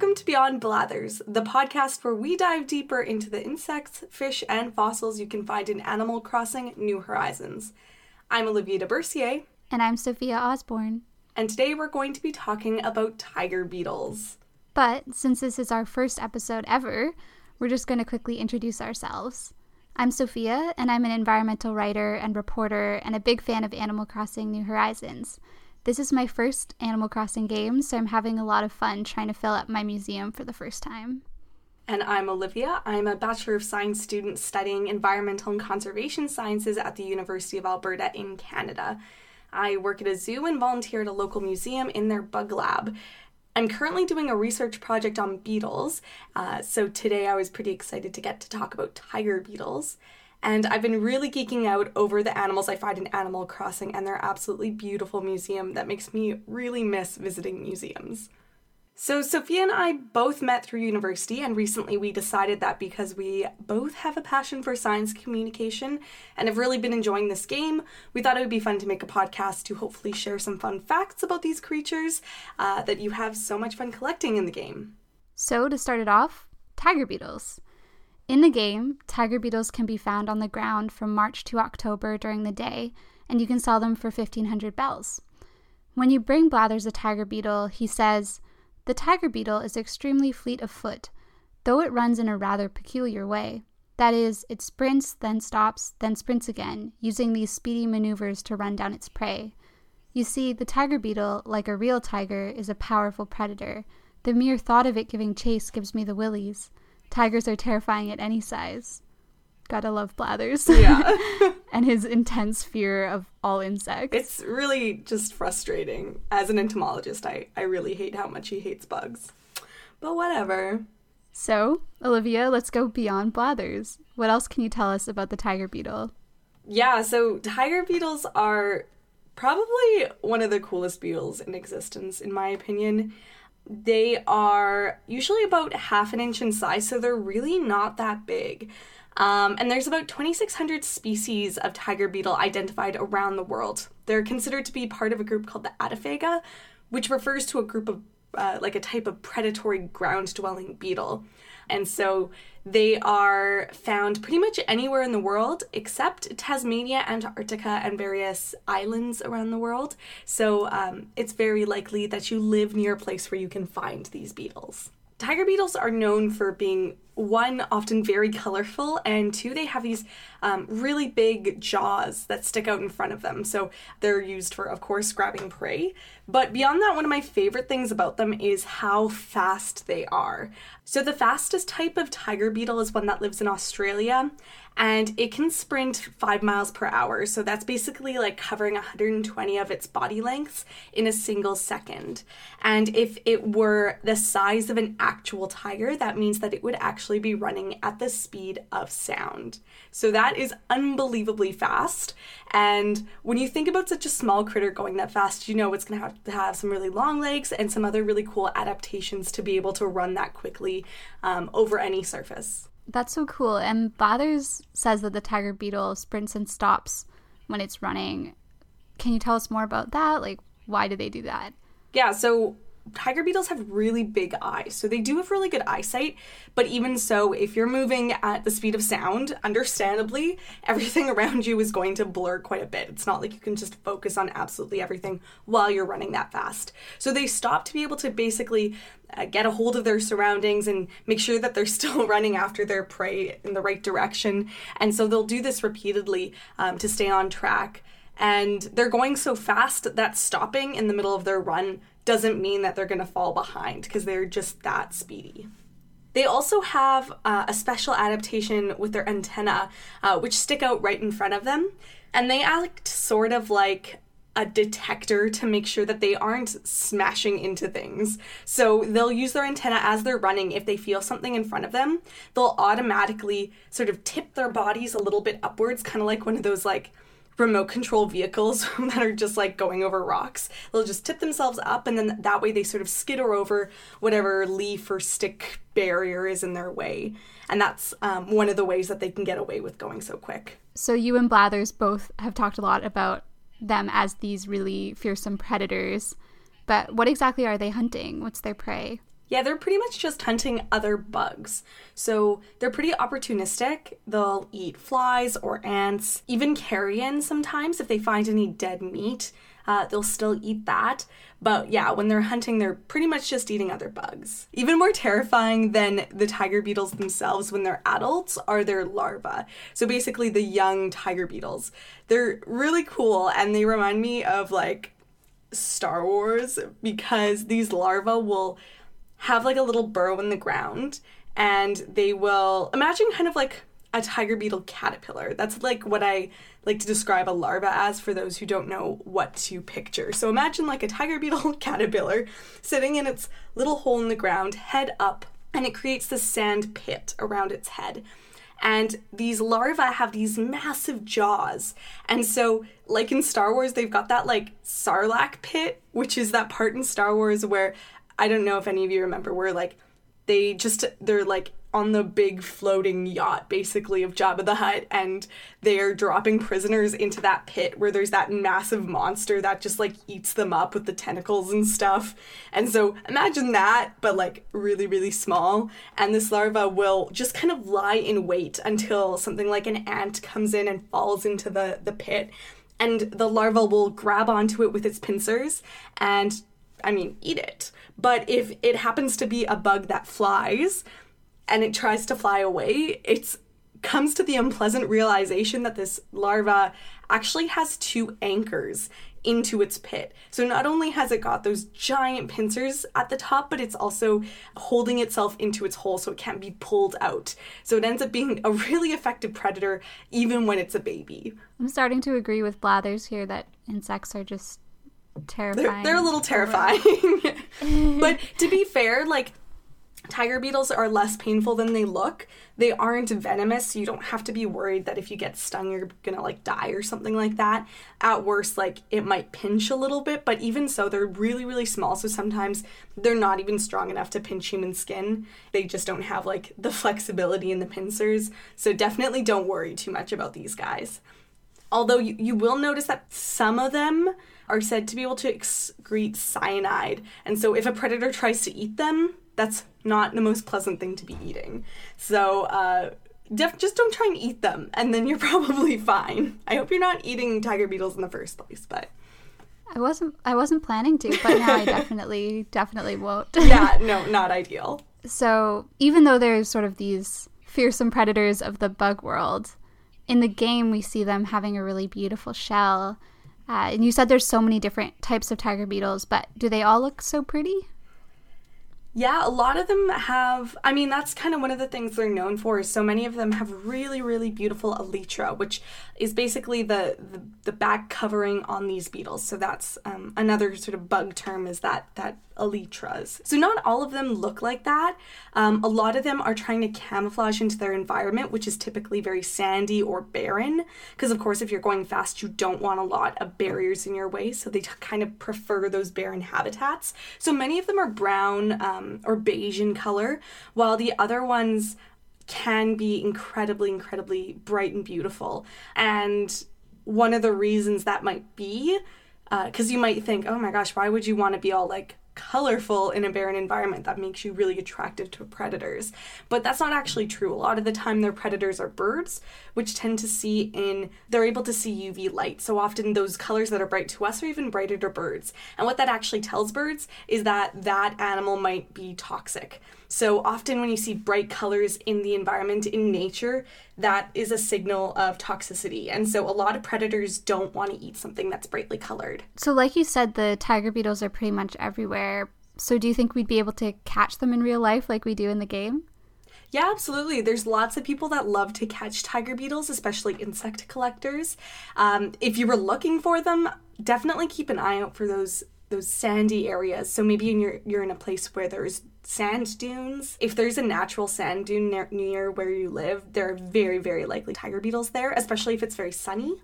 Welcome to Beyond Blathers, the podcast where we dive deeper into the insects, fish, and fossils you can find in Animal Crossing New Horizons. I'm Olivia de Bercier. And I'm Sophia Osborne. And today we're going to be talking about tiger beetles. But since this is our first episode ever, we're just going to quickly introduce ourselves. I'm Sophia, and I'm an environmental writer and reporter and a big fan of Animal Crossing New Horizons. This is my first Animal Crossing game, so I'm having a lot of fun trying to fill up my museum for the first time. And I'm Olivia. I'm a Bachelor of Science student studying Environmental and Conservation Sciences at the University of Alberta in Canada. I work at a zoo and volunteer at a local museum in their bug lab. I'm currently doing a research project on beetles, so today I was pretty excited to get to talk about tiger beetles. And I've been really geeking out over the animals I find in Animal Crossing and their absolutely beautiful museum that makes me really miss visiting museums. So Sophia and I both met through university, and recently we decided that because we both have a passion for science communication and have really been enjoying this game, we thought it would be fun to make a podcast to hopefully share some fun facts about these creatures that you have so much fun collecting in the game. So to start it off, tiger beetles. In the game, tiger beetles can be found on the ground from March to October during the day, and you can sell them for 1,500 bells. When you bring Blathers a tiger beetle, he says, "The tiger beetle is extremely fleet of foot, though it runs in a rather peculiar way. That is, it sprints, then stops, then sprints again, using these speedy maneuvers to run down its prey. You see, the tiger beetle, like a real tiger, is a powerful predator. The mere thought of it giving chase gives me the willies. Tigers are terrifying at any size." Gotta love Blathers. Yeah. And his intense fear of all insects. It's really just frustrating. As an entomologist, I really hate how much he hates bugs. But whatever. So, Olivia, let's go beyond Blathers. What else can you tell us about the tiger beetle? Yeah, so tiger beetles are probably one of the coolest beetles in existence, in my opinion. They are usually about half an inch in size, so they're really not that big. And there's about 2,600 species of tiger beetle identified around the world. They're considered to be part of a group called the Adephaga, which refers to a group of, like a type of predatory ground-dwelling beetle. And so they are found pretty much anywhere in the world except Tasmania, Antarctica, and various islands around the world. So it's very likely that you live near a place where you can find these beetles. Tiger beetles are known for being, one, often very colorful, and two, they have these really big jaws that stick out in front of them. So they're used for, of course, grabbing prey. But beyond that, one of my favorite things about them is how fast they are. So the fastest type of tiger beetle is one that lives in Australia, and it can sprint 5 miles per hour. So that's basically like covering 120 of its body lengths in a single second. And if it were the size of an actual tiger, that means that it would actually be running at the speed of sound. So that is unbelievably fast. And when you think about such a small critter going that fast, you know it's going to have some really long legs and some other really cool adaptations to be able to run that quickly over any surface. That's so cool. And Blathers says that the tiger beetle sprints and stops when it's running. Can you tell us more about that? Like, why do they do that? Yeah, so tiger beetles have really big eyes, so they do have really good eyesight, but even so, if you're moving at the speed of sound, understandably, everything around you is going to blur quite a bit. It's not like you can just focus on absolutely everything while you're running that fast. So they stop to be able to basically get a hold of their surroundings and make sure that they're still running after their prey in the right direction, and so they'll do this repeatedly to stay on track. And they're going so fast that stopping in the middle of their run doesn't mean that they're going to fall behind because they're just that speedy. They also have a special adaptation with their antennae, which stick out right in front of them. And they act sort of like a detector to make sure that they aren't smashing into things. So they'll use their antenna as they're running. If they feel something in front of them, they'll automatically sort of tip their bodies a little bit upwards, kind of like one of those like remote control vehicles that are just like going over rocks. They'll just tip themselves up, and then that way they sort of skitter over whatever leaf or stick barrier is in their way. And that's one of the ways that they can get away with going so quick. So you and Blathers both have talked a lot about them as these really fearsome predators, but what exactly are they hunting? What's their prey? Yeah, they're pretty much just hunting other bugs. So they're pretty opportunistic. They'll eat flies or ants, even carrion sometimes. If they find any dead meat, they'll still eat that. But yeah, when they're hunting, they're pretty much just eating other bugs. Even more terrifying than the tiger beetles themselves when they're adults are their larvae. So basically the young tiger beetles. They're really cool and they remind me of like Star Wars because these larvae will have like a little burrow in the ground and they will, imagine kind of like a tiger beetle caterpillar. That's like what I like to describe a larva as for those who don't know what to picture. So imagine like a tiger beetle caterpillar sitting in its little hole in the ground, head up, and it creates this sand pit around its head. And these larvae have these massive jaws. And so, like in Star Wars, they've got that like Sarlacc pit, which is that part in Star Wars where, I don't know if any of you remember, where like they're like on the big floating yacht basically of Jabba the Hutt and they're dropping prisoners into that pit where there's that massive monster that just like eats them up with the tentacles and stuff. And so imagine that, but like really, really small. And this larva will just kind of lie in wait until something like an ant comes in and falls into the pit. And the larva will grab onto it with its pincers and, I mean, eat it. But if it happens to be a bug that flies, and it tries to fly away, it comes to the unpleasant realization that this larva actually has two anchors into its pit. So not only has it got those giant pincers at the top, but it's also holding itself into its hole so it can't be pulled out. So it ends up being a really effective predator even when it's a baby. I'm starting to agree with Blathers here that insects are just terrifying. They're a little terrifying. But to be fair, like, tiger beetles are less painful than they look. They aren't venomous, so you don't have to be worried that if you get stung, you're gonna like die or something like that. At worst, like it might pinch a little bit, but even so, they're really, really small. So sometimes they're not even strong enough to pinch human skin. They just don't have like the flexibility in the pincers. So definitely don't worry too much about these guys. Although you will notice that some of them are said to be able to excrete cyanide. And so if a predator tries to eat them, that's not the most pleasant thing to be eating. So just don't try and eat them, and then you're probably fine. I hope you're not eating tiger beetles in the first place, but... I wasn't planning to, but now I definitely won't. Yeah, no, not ideal. So even though there's sort of these fearsome predators of the bug world, in the game we see them having a really beautiful shell. And you said there's so many different types of tiger beetles, but do they all look so pretty? Yeah, a lot of them have, I mean, that's kind of one of the things they're known for is so many of them have really, really beautiful elytra, which is basically the back covering on these beetles. So that's another sort of bug term is that elytras. So not all of them look like that. A lot of them are trying to camouflage into their environment, which is typically very sandy or barren. Because of course, if you're going fast, you don't want a lot of barriers in your way. So they kind of prefer those barren habitats. So many of them are brown, or beige in color, while the other ones can be incredibly, incredibly bright and beautiful. And one of the reasons that might be, because you might think, oh my gosh, why would you want to be all like colorful in a barren environment? That makes you really attractive to predators. But that's not actually true. A lot of the time their predators are birds, which tend to they're able to see UV light. So often those colors that are bright to us are even brighter to birds. And what that actually tells birds is that animal might be toxic. So often when you see bright colors in the environment, in nature, that is a signal of toxicity. And so a lot of predators don't want to eat something that's brightly colored. So like you said, the tiger beetles are pretty much everywhere. So do you think we'd be able to catch them in real life like we do in the game? Yeah, absolutely. There's lots of people that love to catch tiger beetles, especially insect collectors. If you were looking for them, definitely keep an eye out for those sandy areas. So maybe you're in a place where there's sand dunes. If there's a natural sand dune near where you live, there are very, very likely tiger beetles there, especially if it's very sunny.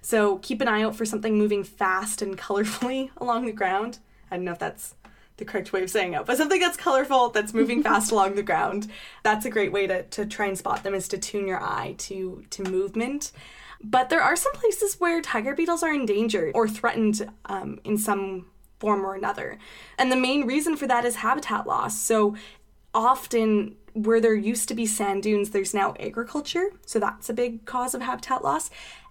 So keep an eye out for something moving fast and colorfully along the ground. I don't know if that's the correct way of saying it, but something that's colorful, that's moving fast along the ground. That's a great way to try and spot them, is to tune your eye to movement. But there are some places where tiger beetles are endangered or threatened in some form or another. And the main reason for that is habitat loss. So often where there used to be sand dunes, there's now agriculture. So that's a big cause of habitat loss.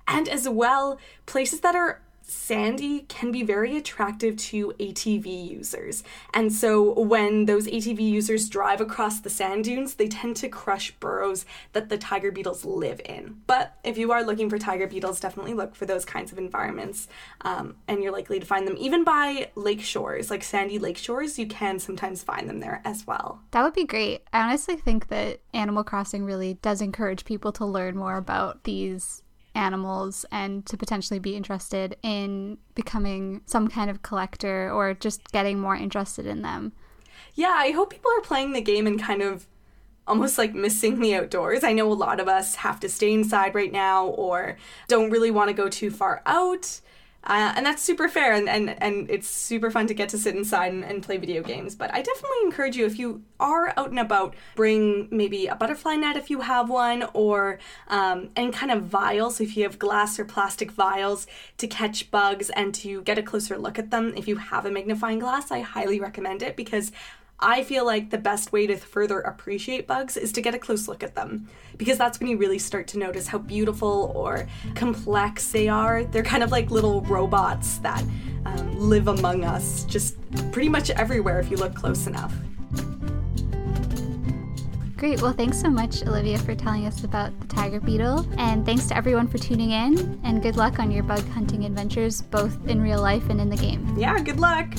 And as well, places that are sandy can be very attractive to ATV users. And so when those ATV users drive across the sand dunes, they tend to crush burrows that the tiger beetles live in. But if you are looking for tiger beetles, definitely look for those kinds of environments. And you're likely to find them even by lake shores, like sandy lake shores, you can sometimes find them there as well. That would be great. I honestly think that Animal Crossing really does encourage people to learn more about these animals and to potentially be interested in becoming some kind of collector or just getting more interested in them. Yeah, I hope people are playing the game and kind of almost like missing the outdoors. I know a lot of us have to stay inside right now or don't really want to go too far out. And that's super fair, and it's super fun to get to sit inside and play video games. But I definitely encourage you, if you are out and about, bring maybe a butterfly net if you have one, or any kind of vials, if you have glass or plastic vials, to catch bugs and to get a closer look at them. If you have a magnifying glass, I highly recommend it, because I feel like the best way to further appreciate bugs is to get a close look at them, because that's when you really start to notice how beautiful or complex they are. They're kind of like little robots that live among us, just pretty much everywhere if you look close enough. Great. Well, thanks so much, Olivia, for telling us about the tiger beetle. And thanks to everyone for tuning in, and good luck on your bug hunting adventures, both in real life and in the game. Yeah, good luck.